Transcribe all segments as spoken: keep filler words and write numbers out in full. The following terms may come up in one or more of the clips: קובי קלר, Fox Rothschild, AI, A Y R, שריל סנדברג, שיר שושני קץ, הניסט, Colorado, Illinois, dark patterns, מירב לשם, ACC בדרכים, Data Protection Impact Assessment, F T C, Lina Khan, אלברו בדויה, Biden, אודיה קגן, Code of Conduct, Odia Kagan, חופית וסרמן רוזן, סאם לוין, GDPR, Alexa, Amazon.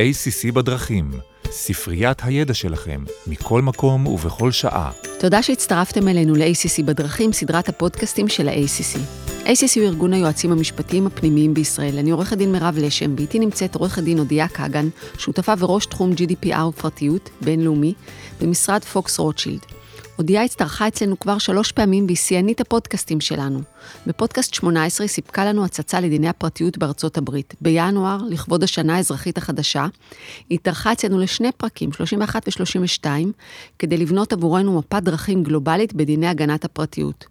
A C C בדרכים, ספריית הידע שלכם, מכל מקום ובכל שעה. תודה שהצטרפתם אלינו ל-A C C בדרכים, סדרת הפודקאסטים של ה-A C C. A C C הוא ארגון היועצים המשפטיים הפנימיים בישראל. אני עורך הדין מירב לשם, ביתי נמצאת עורך הדין אודיה קגן, שותפה וראש תחום G D P R ופרטיות בינלאומי, במשרד פוקס רוטשילד. אודיה הצטרכה אצלנו כבר שלוש פעמים והיא שיאנית הפודקאסטים שלנו. בפודקאסט שמונה עשרה סיפקה לנו הצצה לדיני הפרטיות בארצות הברית. בינואר, לכבוד השנה האזרחית החדשה, היא התארחה אצלנו לשני פרקים, שלושים ואחת ו-שלושים ושתיים, כדי לבנות עבורנו מפת דרכים גלובלית בדיני הגנת הפרטיות.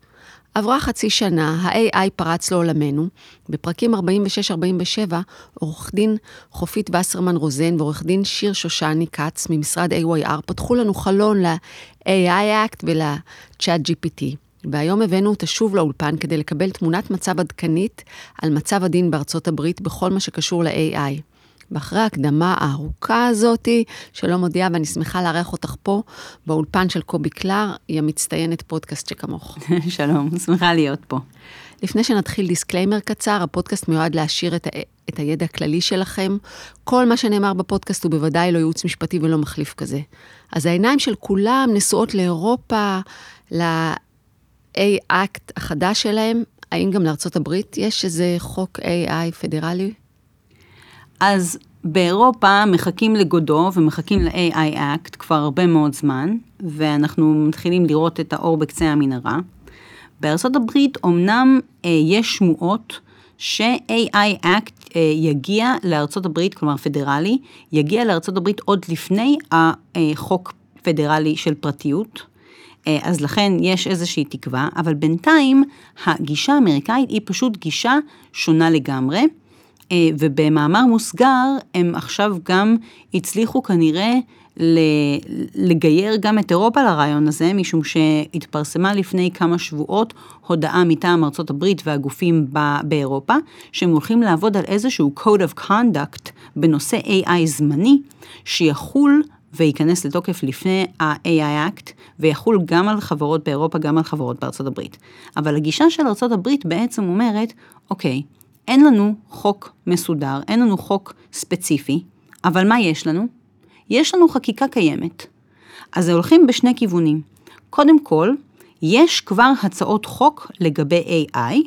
עברה חצי שנה, ה-A I פרץ לעולמנו. בפרקים ארבעים ושש ארבעים ושבע, עורך דין חופית וסרמן רוזן ועורך דין שיר שושני קץ ממשרד A Y R פתחו לנו חלון ל-A I Act ול-Chat G P T. והיום הבאנו אותה שוב לאולפן כדי לקבל תמונת מצב עדכנית על מצב הדין בארצות הברית בכל מה שקשור ל-A I. ואחרי ההקדמה הארוכה הזאת, שלום אודיה, ואני שמחה לארח אותך פה, באולפן של קובי קלר, היא המצטיינת פודקאסט שכמוך. שלום, שמחה להיות פה. לפני שנתחיל דיסקליימר קצר, הפודקאסט מיועד להשאיר את, ה- את הידע הכללי שלכם. כל מה שנאמר בפודקאסט הוא בוודאי לא ייעוץ משפטי ולא מחליף כזה. אז העיניים של כולם נשואות לאירופה, ל-A I Act החדש שלהם, האם גם לארצות הברית יש איזה חוק A I פדרלי? אז באירופה מחכים לגודו ומחכים ל-A I Act כבר הרבה מאוד זמן, ואנחנו מתחילים לראות את האור בקצה המנהרה. בארצות הברית אומנם אה, יש שמועות ש-A I Act אה, יגיע לארצות הברית, כלומר פדרלי, יגיע לארצות הברית עוד לפני החוק פדרלי של פרטיות, אה, אז לכן יש איזושהי תקווה, אבל בינתיים הגישה האמריקאית היא פשוט גישה שונה לגמרי, ובמאמר מוסגר הם עכשיו גם הצליחו כנראה לגייר גם את אירופה לרעיון הזה, משום שהתפרסמה לפני כמה שבועות הודעה מטעם ארצות הברית והגופים באירופה, שהם הולכים לעבוד על איזשהו Code of Conduct בנושא A I זמני, שיחול וייכנס לתוקף לפני ה-A I Act, ויחול גם על חברות באירופה, גם על חברות בארצות הברית. אבל הגישה של ארצות הברית בעצם אומרת, אוקיי, אין לנו חוק מסודר, אין לנו חוק ספציפי, אבל מה יש לנו? יש לנו חקיקה קיימת. אז הולכים בשני כיוונים. קודם כל, יש כבר הצעות חוק לגבי A I,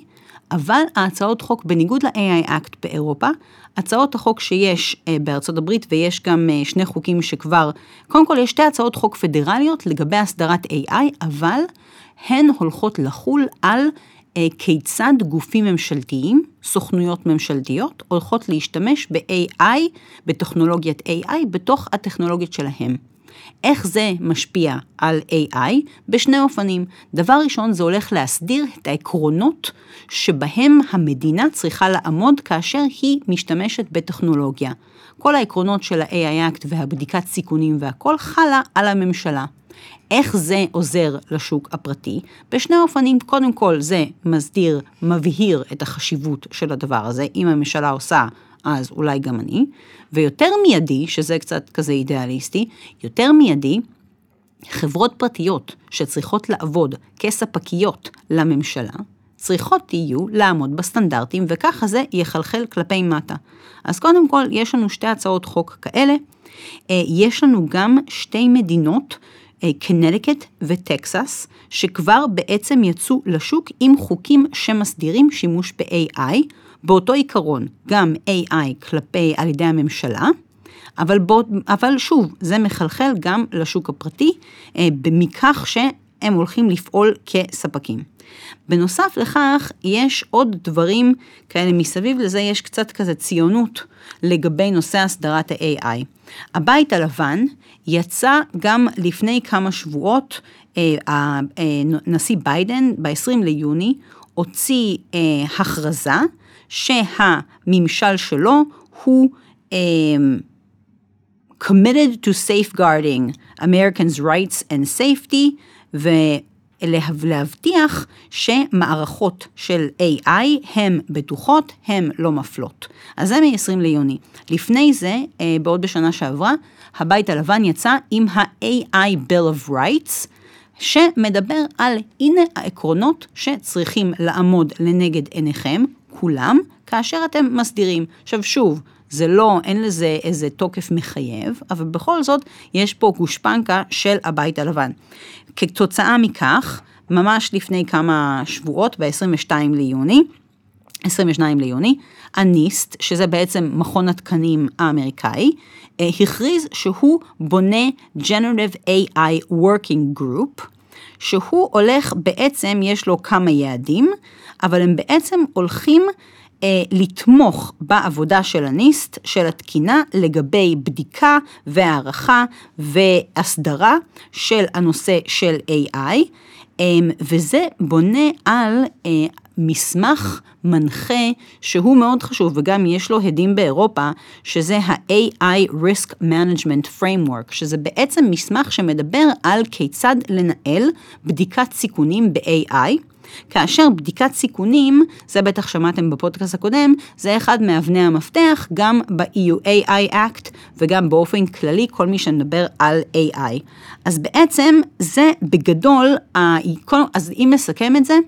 אבל ההצעות חוק, בניגוד ל-A I Act באירופה, הצעות החוק שיש בארצות הברית, ויש גם שני חוקים שכבר, קודם כל יש שתי הצעות חוק פדרליות לגבי הסדרת A I, אבל הן הולכות לחול על כיצד גופים ממשלתיים, סוכנויות ממשלתיות, הולכות להשתמש ב-A I, בטכנולוגיית A I, בתוך הטכנולוגיות שלהם. איך זה משפיע על A I? בשני אופנים. דבר ראשון, זה הולך להסדיר את העקרונות שבהם המדינה צריכה לעמוד כאשר היא משתמשת בטכנולוגיה. כל העקרונות של ה-A I Act והבדיקת סיכונים והכל חלה על הממשלה. איך זה עוזר לשוק הפרטי? בשני אופנים, קודם כל זה מסדיר, מבהיר את החשיבות של הדבר הזה, אם הממשלה עושה, אז אולי גם אני, ויותר מיידי, שזה קצת כזה אידיאליסטי, יותר מיידי, חברות פרטיות שצריכות לעבוד כספקיות לממשלה, צריכות יהיו לעמוד בסטנדרטים, וככה זה יחלחל כלפי מטה. אז קודם כל, יש לנו שתי הצעות חוק כאלה, יש לנו גם שתי מדינות, קונקטיקט וטקסס, שכבר בעצם יצאו לשוק עם חוקים שמסדירים שימוש ב-A I, באותו עיקרון, גם A I כלפי על ידי הממשלה, אבל, בו, אבל שוב, זה מחלחל גם לשוק הפרטי, מכך שהם הולכים לפעול כספקים. בנוסף לכך, יש עוד דברים כאלה מסביב לזה, יש קצת כזה ציונות לגבי נושא הסדרת ה-A I. הבית הלבן יצא גם לפני כמה שבועות, הנשיא ביידן ב-עשרים ליוני הוציא הכרזה שהממשל שלו הוא committed to safeguarding Americans' rights and safety, ו להבטיח שמערכות של A I הן בטוחות, הן לא מפלות. אז זה מ-עשרים ליוני. לפני זה, בעוד בשנה שעברה, הבית הלבן יצא עם ה-A I Bill of Rights, שמדבר על הנה העקרונות שצריכים לעמוד לנגד עיניכם, כולם, כאשר אתם מסדירים. עכשיו שוב, זה לא, אין לזה איזה תוקף מחייב, אבל בכל זאת יש פה גושפנקה של הבית הלבן. כתוצאה מכך, ממש לפני כמה שבועות, ב-עשרים ושניים ליוני, הניסט, שזה בעצם מכון התקנים האמריקאי, הכריז שהוא בונה Generative איי איי Working Group, שהוא הולך בעצם, יש לו כמה יעדים, אבל הם בעצם הולכים אה, לתמוך בעבודה של הניסט, של התקינה, לגבי בדיקה והערכה והסדרה של הנושא של איי איי, אה, וזה בונה על אה, מסמך מנחה שהוא מאוד חשוב, וגם יש לו הדים באירופה, שזה ה-איי איי risk management framework, שזה בעצם מסמך שמדבר על כיצד לנהל בדיקת סיכונים ב-איי איי, כאשר בדיקת סיכונים, זה בטח שמעתם בפודקאסט הקודם, זה אחד מאבני המפתח, גם ב-איי איי Act, וגם באופן כללי, כל מי שנדבר על איי איי. אז בעצם זה בגדול, אז אם נסכם את זה,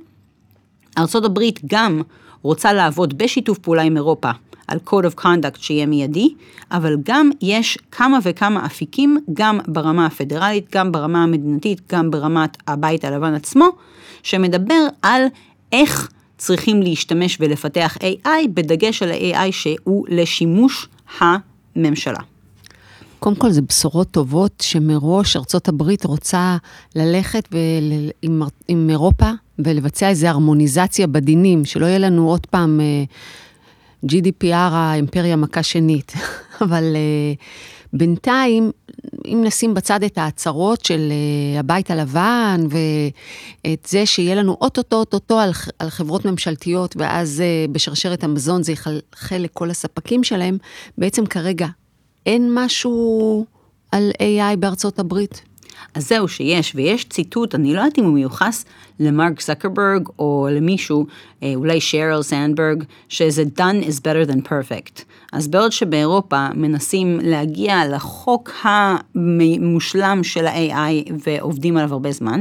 ארצות הברית גם רוצה לעבוד בשיתוף פעולה עם אירופה על Code of Conduct שיהיה מיידי, אבל גם יש כמה וכמה אפיקים, גם ברמה הפדרלית, גם ברמה המדינתית, גם ברמת הבית הלבן עצמו, שמדבר על איך צריכים להשתמש ולפתח איי איי, בדגש על ה-איי איי שהוא לשימוש הממשלה. קודם כל, זה בשורות טובות שמראש ארצות הברית רוצה ללכת ול... עם... עם אירופה, ולבצע איזו הרמוניזציה בדינים, שלא יהיה לנו עוד פעם uh, ג'י די פי אר, האימפריה מכה שנית. אבל uh, בינתיים, אם נשים בצד את ההצהרות של uh, הבית הלבן, ואת זה שיהיה לנו אוטוטו, אוטוטו על, על חברות ממשלתיות, ואז uh, בשרשרת אמזון זה יחלחל לכל הספקים שלהם, בעצם כרגע אין משהו על איי איי בארצות הברית. אז זהו שיש, ויש ציטוט, אני לא יודעת אם הוא מיוחס למרק זקרברג או למישהו, אולי שריל סנדברג, שזה done is better than perfect. אז בעוד שבאירופה מנסים להגיע לחוק המושלם של ה-איי איי ועובדים עליו הרבה זמן,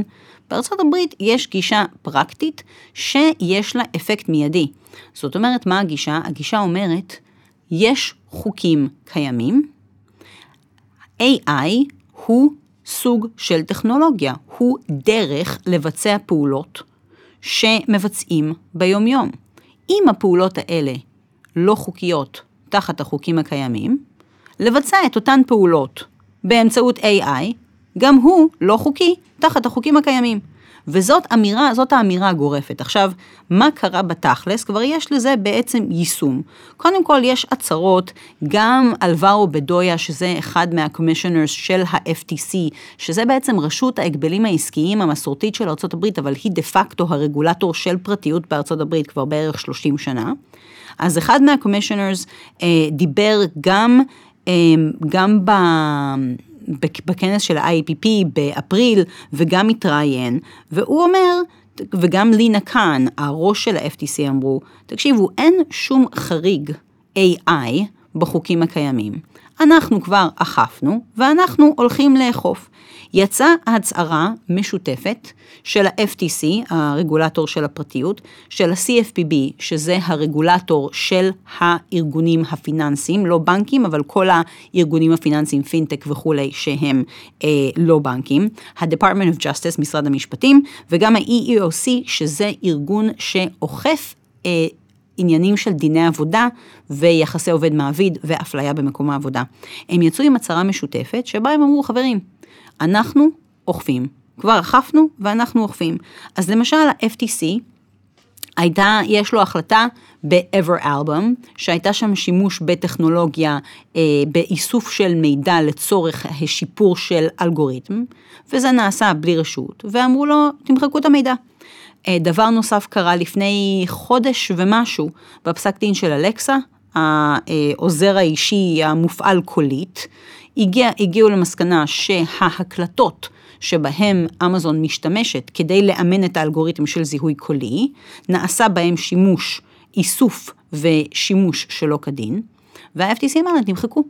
בארצות הברית יש גישה פרקטית שיש לה אפקט מיידי. זאת אומרת, מה הגישה? הגישה אומרת, יש חוקים קיימים, איי איי הוא סוג של טכנולוגיה, הוא דרך לבצע פעולות שמבצעים ביום-יום. אם הפעולות האלה לא חוקיות תחת החוקים הקיימים, לבצע את אותן פעולות באמצעות איי איי, גם הוא לא חוקי תחת החוקים הקיימים. וזאת אמירה, זאת האמירה הגורפת. עכשיו, מה קרה בתכלס? כבר יש לזה בעצם יישום. קודם כל, יש הצהרות, גם אלברו בדויה, שזה אחד מהקומישיונרס של ה-אף טי סי, שזה בעצם רשות ההגבלים העסקיים המסורתית של ארצות הברית, אבל היא דה פקטו הרגולטור של פרטיות בארצות הברית כבר בערך שלושים שנה. אז אחד מהקומישיונרס אה, דיבר גם, אה, גם ב... בכנס של ה-איי פי פי באפריל, וגם התראיין, והוא אומר, וגם לינה קאן, הראש של ה-אף טי סי אמרו, תקשיבו, אין שום חריג איי איי בחוקים הקיימים. אנחנו כבר אכפנו, ואנחנו הולכים לאכוף. יצאה הצהרה משותפת של ה-אף טי סי, הרגולטור של הפרטיות, של ה-סי אף פי בי, שזה הרגולטור של הארגונים הפיננסיים, לא בנקים, אבל כל הארגונים הפיננסיים, פינטק וכו', שהם אה, לא בנקים, ה-Department of Justice, משרד המשפטים, וגם ה-E E O C, שזה ארגון שאוכף אה, עניינים של דיני עבודה ויחסי עובד מעביד ואפליה במקום העבודה. הם יצאו עם הצהרה משותפת שבה הם אמרו, חברים, אנחנו אוכפים. כבר אכפנו ואנחנו אוכפים. אז למשל ה-אף טי סי, הייתה, יש לו החלטה ב-Ever Album, שהייתה שם שימוש בטכנולוגיה, אה, באיסוף של מידע לצורך השיפור של אלגוריתם, וזה נעשה בלי רשות, ואמרו לו, תמחקו את המידע. דבר נוסף קרה לפני חודש ומשהו בפסק דין של אלקסה, העוזר האישי המופעל קולית, הגיע, הגיעו למסקנה שההקלטות שבהם אמזון משתמשת כדי לאמן את האלגוריתם של זיהוי קולי, נעשה בהם שימוש, איסוף ושימוש שלא כדין, וה-אף טי סי אמר, תמחקו.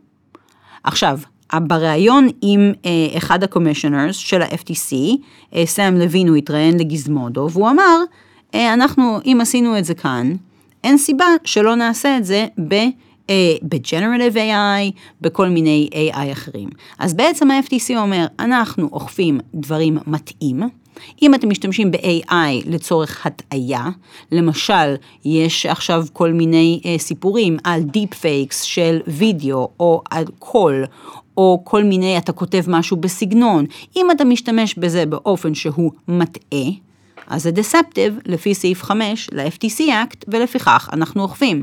עכשיו, ברעיון עם אחד הקומישיונרס של ה-אף טי סי, סאם לוין, הוא התראיין לגזמודו, והוא אמר, אנחנו, אם עשינו את זה כאן, אין סיבה שלא נעשה את זה ב... ב-Generative איי איי, בכל מיני איי איי אחרים. אז בעצם ה-אף טי סי אומר, אנחנו אוכפים דברים מתאים. אם אתם משתמשים ב-איי איי לצורך הטעיה, למשל, יש עכשיו כל מיני uh, סיפורים על דיפ פייקס של וידאו או על קול, או כל מיני, אתה כותב משהו בסגנון. אם אתה משתמש בזה באופן שהוא מטעה, אז זה deceptive לפי סעיף חמש, ל-אף טי סי אקט, ולפיכך אנחנו אוכפים.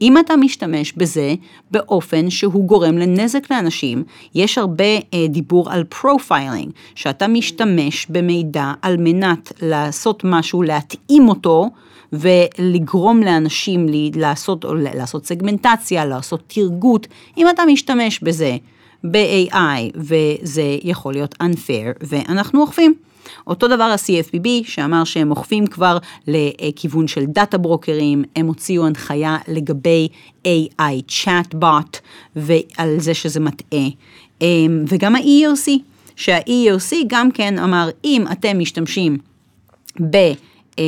אם אתה משתמש בזה באופן שהוא גורם לנזק לאנשים, יש הרבה אה, דיבור על פרופיילינג, שאתה משתמש במידע על מנת לעשות משהו, להתאים אותו ולגרום לאנשים לעשות, או לעשות סגמנטציה, לעשות תרגות. אם אתה משתמש בזה ב-איי איי, וזה יכול להיות unfair, ואנחנו אוכפים. אותו דבר ה-סי אף פי בי שאמר שהם אוכפים כבר לכיוון של דאטה ברוקרים, הם הוציאו הנחיה לגבי איי איי צ'אטבוט ועל זה שזה מטעה. וגם ה-E E O C, שה-E E O C גם כן אמר, אם אתם משתמשים ב-איי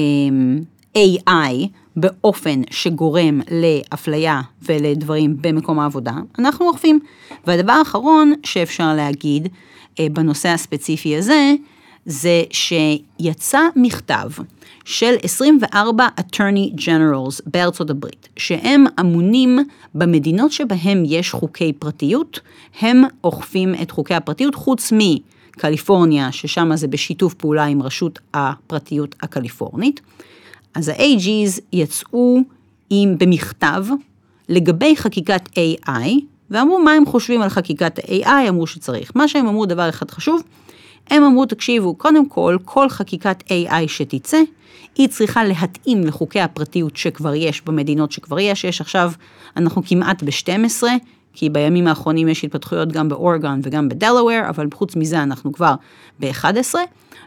איי באופן שגורם לאפליה ולדברים במקום העבודה, אנחנו אוכפים. והדבר האחרון שאפשר להגיד בנושא הספציפי הזה, זה שיצא מכתב של עשרים וארבע attorney generals בארצות הברית, שהם אמונים במדינות שבהם יש חוקי פרטיות, הם אוכפים את חוקי הפרטיות, חוץ מקליפורניה, ששם זה בשיתוף פעולה עם רשות הפרטיות הקליפורנית. אז ה-A Gs יצאו עם, במכתב לגבי חקיקת איי איי, ואמרו מה הם חושבים על חקיקת איי איי, אמרו שצריך. מה שהם אמרו דבר אחד חשוב, הם אמרו, תקשיבו, קודם כל, כל חקיקת איי איי שתצא, היא צריכה להתאים לחוקי הפרטיות שכבר יש, במדינות שכבר יש, יש עכשיו, אנחנו כמעט ב-שתים עשרה, כי בימים האחרונים יש התפתחויות גם באורגון וגם בדלוור, אבל בחוץ מזה אנחנו כבר ב-אחת עשרה,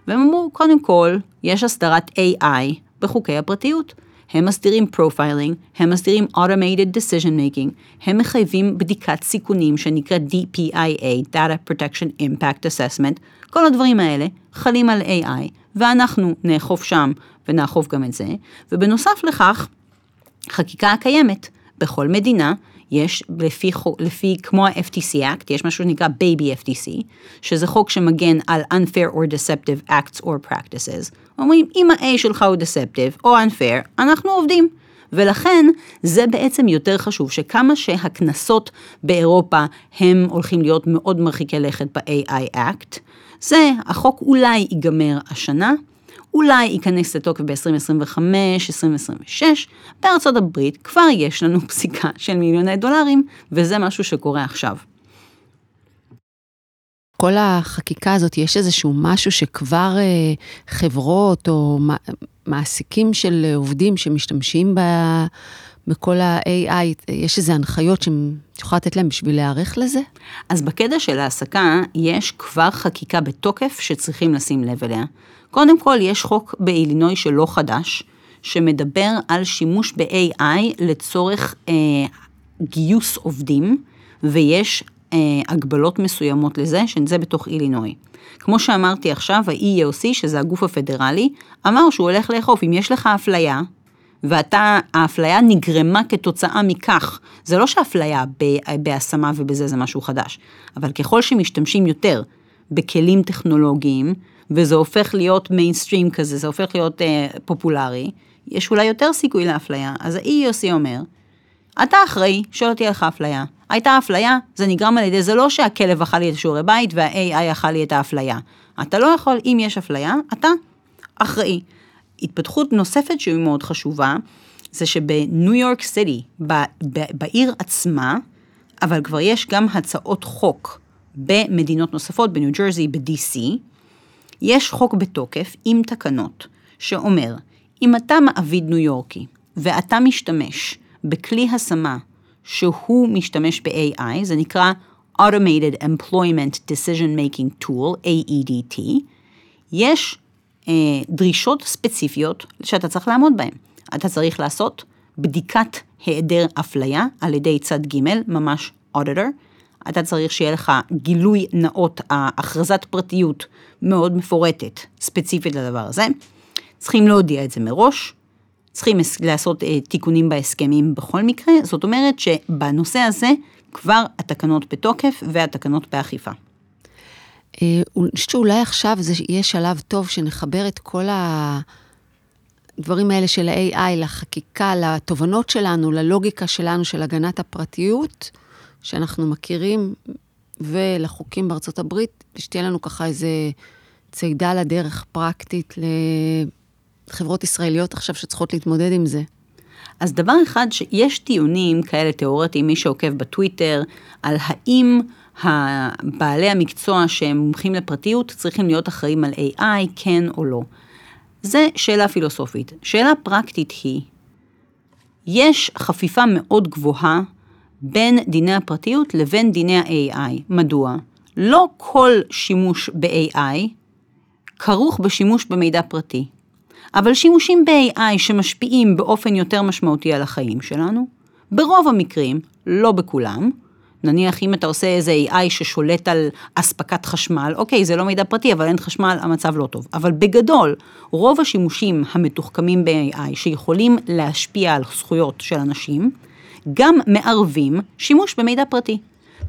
והם אמרו, קודם כל, יש הסדרת איי איי בחוקי הפרטיות, הם מסדירים פרופיילינג, הם מסדירים automated decision making, הם מחייבים בדיקת סיכונים שנקרא D P I A, Data Protection Impact Assessment, כל הדברים האלה חלים על איי איי, ואנחנו נאכוף שם ונאכוף גם את זה, ובנוסף לכך, חקיקה הקיימת בכל מדינה, יש לפי, לפי כמו ה-אף טי סי אקט, יש משהו שנקרא Baby F T C, שזה חוק שמגן על unfair or deceptive acts or practices. אומרים, אם ה-A שלך הוא deceptive או unfair, אנחנו עובדים. ולכן זה בעצם יותר חשוב, שכמה שהכנסות באירופה הם הולכים להיות מאוד מרחיקי לכת ב-איי איי אקט, זה, החוק אולי ייגמר השנה, אולי ייכנס לתוקף ב-עשרים עשרים וחמש, עשרים עשרים ושש, בארצות הברית כבר יש לנו פסיקה של מיליוני דולרים, וזה משהו שקורה עכשיו. כל החקיקה הזאת, יש איזשהו משהו שכבר אה, חברות או מעסיקים של עובדים שמשתמשים בה, בכל ה-איי איי, יש איזה הנחיות שתוכל לתת להם בשביל להיערך לזה? אז בקדע של העסקה, יש כבר חקיקה בתוקף שצריכים לשים לב אליה. קודם כל, יש חוק באילינוי שלא חדש, שמדבר על שימוש ב-איי איי לצורך אה, גיוס עובדים, ויש אה, הגבלות מסוימות לזה, שזה בתוך אילינוי. כמו שאמרתי עכשיו, ה-E E O C, שזה הגוף הפדרלי, אמר שהוא הולך לאכוף, אם יש לך אפליה, ואתה, האפליה נגרמה כתוצאה מכך. זה לא שהאפליה בהשמה ובזה זה משהו חדש, אבל ככל שמשתמשים יותר בכלים טכנולוגיים, וזה הופך להיות מיינסטרים כזה, זה הופך להיות אה, פופולרי, יש אולי יותר סיכוי לאפליה. אז ה-E E O C אומר, אתה אחראי שלא תהיה לך אפליה. הייתה אפליה, זה נגרם על ידי, זה לא שהכלב אכל לי את שיעורי בית, וה-איי איי אכל לי את האפליה. אתה לא יכול, אם יש אפליה, אתה אחראי. התפתחות נוספת שהיא מאוד חשובה, זה שבניו יורק סיטי, בעיר עצמה, אבל כבר יש גם הצעות חוק במדינות נוספות, בניו ג'רזי, ב-D C, יש חוק בתוקף עם תקנות, שאומר, אם אתה מעביד ניו יורקי, ואתה משתמש בכלי השמה, שהוא משתמש ב-איי איי, זה נקרא Automated Employment Decision Making Tool, A E D T, יש דרישות ספציפיות שאתה צריך לעמוד בהן. אתה צריך לעשות בדיקת היעדר אפליה על ידי צד ג' ממש auditor. אתה צריך שיהיה לך גילוי נאות, הכרזת פרטיות מאוד מפורטת, ספציפית לדבר הזה. צריכים להודיע את זה מראש. צריכים לעשות תיקונים בהסכמים בכל מקרה, זאת אומרת שבנושא הזה כבר התקנות בתוקף והתקנות באכיפה. אני חושבת שאולי עכשיו זה יהיה שלב טוב שנחבר את כל הדברים האלה של ה-איי איי לחקיקה, לתובנות שלנו, ללוגיקה שלנו של הגנת הפרטיות, שאנחנו מכירים, ולחוקים בארצות הברית, שתהיה לנו ככה איזה צעידה לדרך פרקטית לחברות ישראליות עכשיו שצריכות להתמודד עם זה. אז דבר אחד, שיש טיעונים כאלה תיאורטיים, מי שעוקב בטוויטר, על האם בעלי המקצוע שהם מומחים לפרטיות צריכים להיות אחראים על איי איי, כן או לא. זה שאלה פילוסופית. שאלה פרקטית היא, יש חפיפה מאוד גבוהה בין דיני הפרטיות לבין דיני ה-איי איי. מדוע? לא כל שימוש ב-איי איי כרוך בשימוש במידע פרטי. אבל שימושים ב-איי איי שמשפיעים באופן יותר משמעותי על החיים שלנו, ברוב המקרים, לא בכולם, נניח אם אתה עושה איזה איי איי ששולט על אספקת חשמל, אוקיי, זה לא מידע פרטי, אבל אין חשמל, המצב לא טוב. אבל בגדול, רוב השימושים המתוחכמים ב-איי איי שיכולים להשפיע על זכויות של אנשים, גם מערבים שימוש במידע פרטי.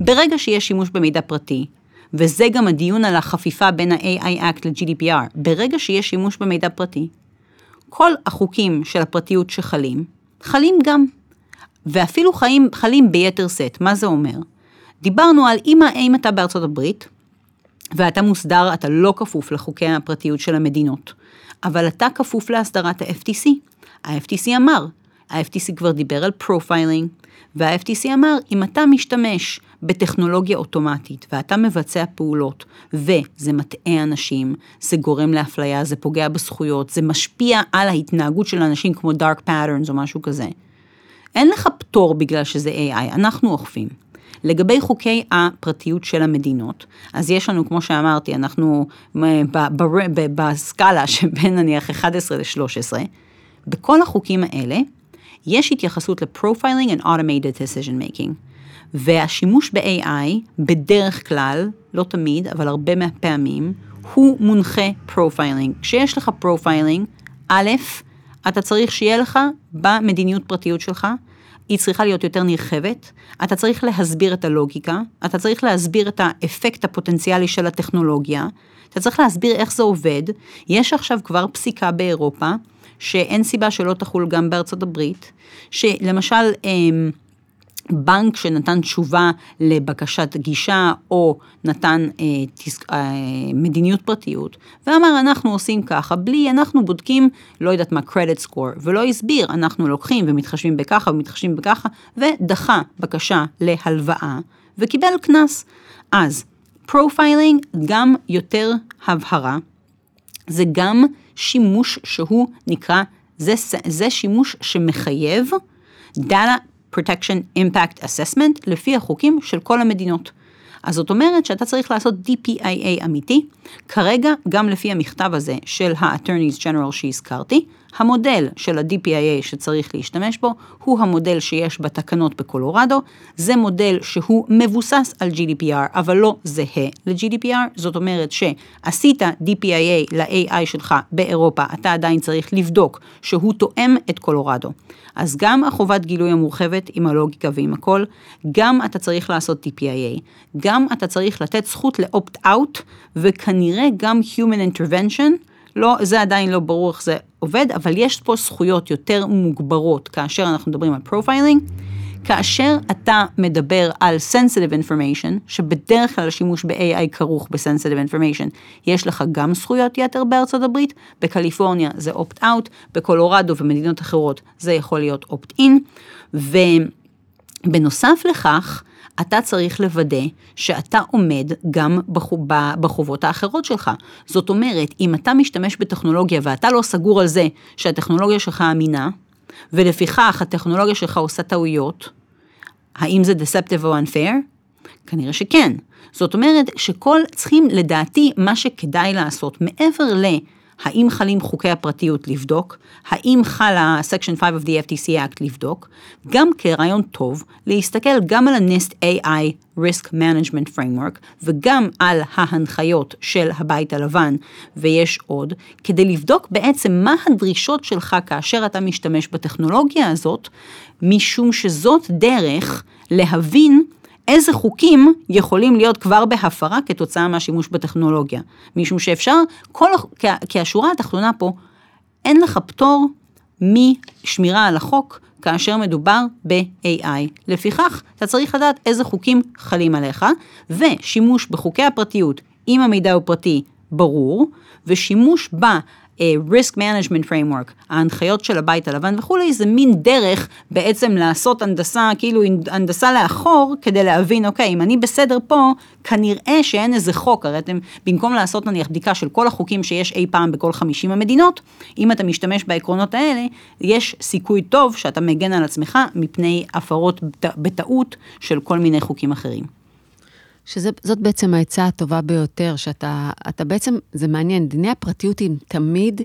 ברגע שיש שימוש במידע פרטי, וזה גם הדיון על החפיפה בין ה-איי איי אקט ל-ג'י די פי אר, ברגע שיש שימוש במידע פרטי, כל החוקים של הפרטיות שחלים, חלים גם. ואפילו חיים, חלים ביתר סט. מה זה אומר? דיברנו על אם, אם אתה בארצות הברית, ואתה מוסדר, אתה לא כפוף לחוקי הפרטיות של המדינות, אבל אתה כפוף להסדרת ה-אף טי סי. ה-אף טי סי אמר, ה-אף טי סי כבר דיבר על פרופיילינג, וה-אף טי סי אמר, אם אתה משתמש בטכנולוגיה אוטומטית, ואתה מבצע פעולות, וזה מטעה אנשים, זה גורם לאפליה, זה פוגע בזכויות, זה משפיע על ההתנהגות של אנשים כמו dark patterns או משהו כזה. אין לך פטור בגלל שזה איי איי, אנחנו אוכפים. לגבי חוקי הפרטיות של המדינות, אז יש לנו, כמו שאמרתי, אנחנו בסקאלה שבין נניח אחת עשרה עד שלוש עשרה, בכל החוקים האלה, יש התייחסות לפרופיילינג and automated decision making. והשימוש ב-איי איי, בדרך כלל, לא תמיד, אבל הרבה מהפעמים, הוא מונחה פרופיילינג. כשיש לך פרופיילינג, א', אתה צריך שיהיה לך במדיניות פרטיות שלך, היא צריכה להיות יותר נרחבת, אתה צריך להסביר את הלוגיקה, אתה צריך להסביר את האפקט הפוטנציאלי של הטכנולוגיה, אתה צריך להסביר איך זה עובד, יש עכשיו כבר פסיקה באירופה, שאין סיבה שלא תחול גם בארצות הברית, שלמשל בנק שנתן תשובה לבקשת גישה או נתן מדיניות פרטיות, ואמר אנחנו עושים ככה, בלי אנחנו בודקים, לא יודעת מה, credit score, ולא הסביר, אנחנו לוקחים ומתחשבים בככה ומתחשבים בככה, ודחה בקשה להלוואה וקיבל כנס. אז פרופיילינג גם יותר הבהרה, זה גם שימוש שהוא נקרא, זה, זה שימוש שמחייב Data Protection Impact Assessment לפי החוקים של כל המדינות. אז זאת אומרת שאתה צריך לעשות די פי איי איי אמיתי, כרגע גם לפי המכתב הזה של ה-Attorneys General שהזכרתי, המודל של ה-די פי איי איי שצריך להשתמש בו, הוא המודל שיש בתקנות בקולורדו, זה מודל שהוא מבוסס על ג'י די פי אר, אבל לא זהה ל-ג'י די פי אר, זאת אומרת שעשית די פי איי איי ל-איי איי שלך באירופה, אתה עדיין צריך לבדוק שהוא תואם את קולורדו. אז גם החובת גילוי המורחבת עם הלוגיקה ועם הכל, גם אתה צריך לעשות די פי איי איי, גם אתה צריך לתת זכות ל-opt-out, וכנראה גם human intervention, לא, זה עדיין לא ברור איך זה עובד, אבל יש פה זכויות יותר מוגברות כאשר אנחנו מדברים על פרופיילינג, כאשר אתה מדבר על sensitive information, שבדרך כלל השימוש ב-איי איי כרוך ב-sensitive information, יש לך גם זכויות יתר בארצות הברית, בקליפורניה זה opt-out, בקולורדו ומדינות אחרות זה יכול להיות opt-in, ובנוסף לכך, אתה צריך לוודא שאתה עומד גם בחובות האחרות שלך. זאת אומרת, אם אתה משתמש בטכנולוגיה ואתה לא סגור על זה שהטכנולוגיה שלך אמינה, ולפיכך הטכנולוגיה שלך עושה טעויות, האם זה deceptive או unfair? כנראה שכן. זאת אומרת שכל צריכים לדעתי מה שכדאי לעשות מעבר ל... האם חלים חוקי הפרטיות לבדוק, האם חלה Section חמש of the F T C Act לבדוק, גם כרעיון טוב להסתכל גם על הנסט A I risk management framework, וגם על ההנחיות של הבית הלבן, ויש עוד, כדי לבדוק בעצם מה הדרישות שלך כאשר אתה משתמש בטכנולוגיה הזאת, משום שזאת דרך להבין איזה חוקים יכולים להיות כבר בהפרה כתוצאה מהשימוש בטכנולוגיה. משום שאפשר, כל, כי השורה התחתונה פה, אין לך פטור משמירה על החוק כאשר מדובר ב-A I. לפיכך, אתה צריך לדעת איזה חוקים חלים עליך, ושימוש בחוקי הפרטיות, אם המידע הוא פרטי, ברור, ושימוש בה, risk management framework, ההנחיות של הבית הלבן וכולי, זה מין דרך בעצם לעשות הנדסה, כאילו הנדסה לאחור, כדי להבין, אוקיי, אם אני בסדר פה, כנראה שאין איזה חוק, הרי אתם, במקום לעשות נניח בדיקה של כל החוקים שיש אי פעם בכל חמישים המדינות, אם אתה משתמש בעקרונות האלה, יש סיכוי טוב שאתה מגן על עצמך, מפני הפרות בטעות של כל מיני חוקים אחרים. שזאת בעצם ההצעה הטובה ביותר, שאתה אתה בעצם, זה מעניין, דיני הפרטיות תמיד,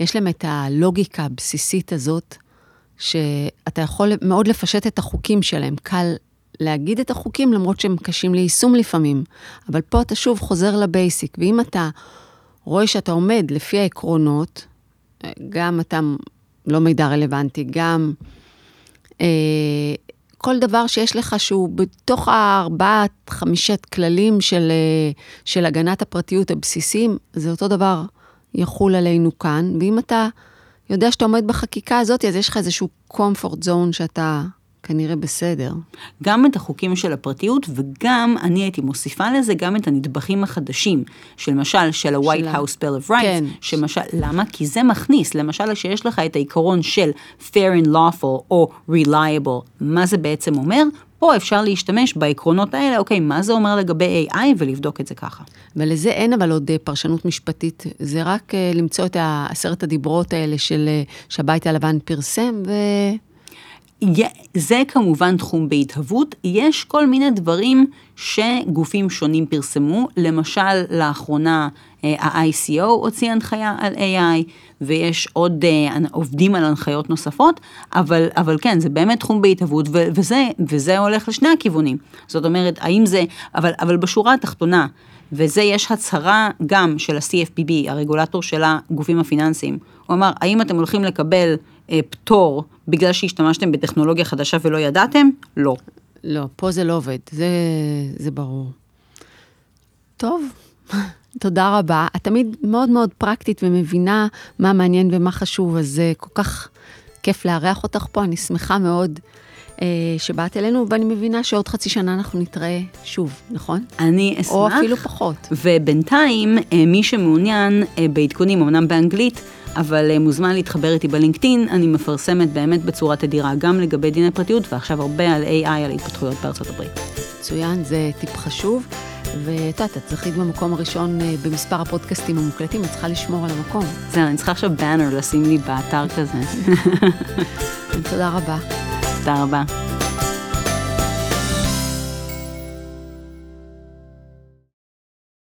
יש להם את הלוגיקה הבסיסית הזאת, שאתה יכול מאוד לפשט את החוקים שלהם, קל להגיד את החוקים, למרות שהם קשים ליישום לפעמים, אבל פה אתה שוב חוזר לבייסיק, ואם אתה רואה שאתה עומד לפי העקרונות, גם אתה לא מידע רלוונטי, גם אה, כל דבר שיש לך שהוא בתוך הארבעת, חמישת כללים של, של הגנת הפרטיות הבסיסיים, זה אותו דבר יחול עלינו כאן, ואם אתה יודע שאתה עומד בחקיקה הזאת, אז יש לך איזשהו comfort zone שאתה כנראה בסדר. גם את החוקים של הפרטיות, וגם, אני הייתי מוסיפה לזה, גם את הנדבכים החדשים, שלמשל, של ה-White House Bill of Rights, כן. שמשל, למה? כי זה מכניס, למשל, שיש לך את העיקרון של fair and lawful, או reliable, מה זה בעצם אומר? פה אפשר להשתמש בעקרונות האלה, אוקיי, מה זה אומר לגבי A I, ולבדוק את זה ככה. ולזה אין אבל עוד פרשנות משפטית, זה רק uh, למצוא את עשרת הדיברות האלה, של uh, שהבית הלבן פרסם, ו... זה כמובן תחום בהתהוות, יש כל מיני דברים שגופים שונים פרסמו, למשל לאחרונה ה-I C O הוציא הנחיה על A I, ויש עוד עובדים על הנחיות נוספות, אבל, אבל כן, זה באמת תחום בהתהוות, ו- וזה, וזה הולך לשני הכיוונים, זאת אומרת, האם זה, אבל, אבל בשורה התחתונה, וזה יש הצהרה גם של ה-C F P B, הרגולטור של הגופים הפיננסיים, הוא אמר, האם אתם הולכים לקבל פטור בגלל שהשתמשתם בטכנולוגיה חדשה ולא ידעתם? לא. לא, פה זה לא עובד, זה, זה ברור. טוב, תודה רבה. את תמיד מאוד מאוד פרקטית ומבינה מה מעניין ומה חשוב, אז זה כל כך כיף לארח אותך פה, אני שמחה מאוד שבאת אלינו, ואני מבינה שעוד חצי שנה אנחנו נתראה שוב, נכון? אני אשמח. או אפילו פחות. ובינתיים, מי שמעוניין בעדכונים, אמנם באנגלית, אבל מוזמן להתחבר איתי בלינקדאין, אני מפרסמת באמת בצורה תדירה, גם לגבי דיני פרטיות, ועכשיו הרבה על A I, על התפתחויות בארצות הברית. מצוין, זה טיפ חשוב, ואתה, אתה צריכה להיות במקום הראשון במספר הפודקאסטים המוקלטים, את צריכה לשמור על המקום. זה, אני צריכה עכשיו באנר לשים לי באתר כזה. תודה רבה. תודה רבה.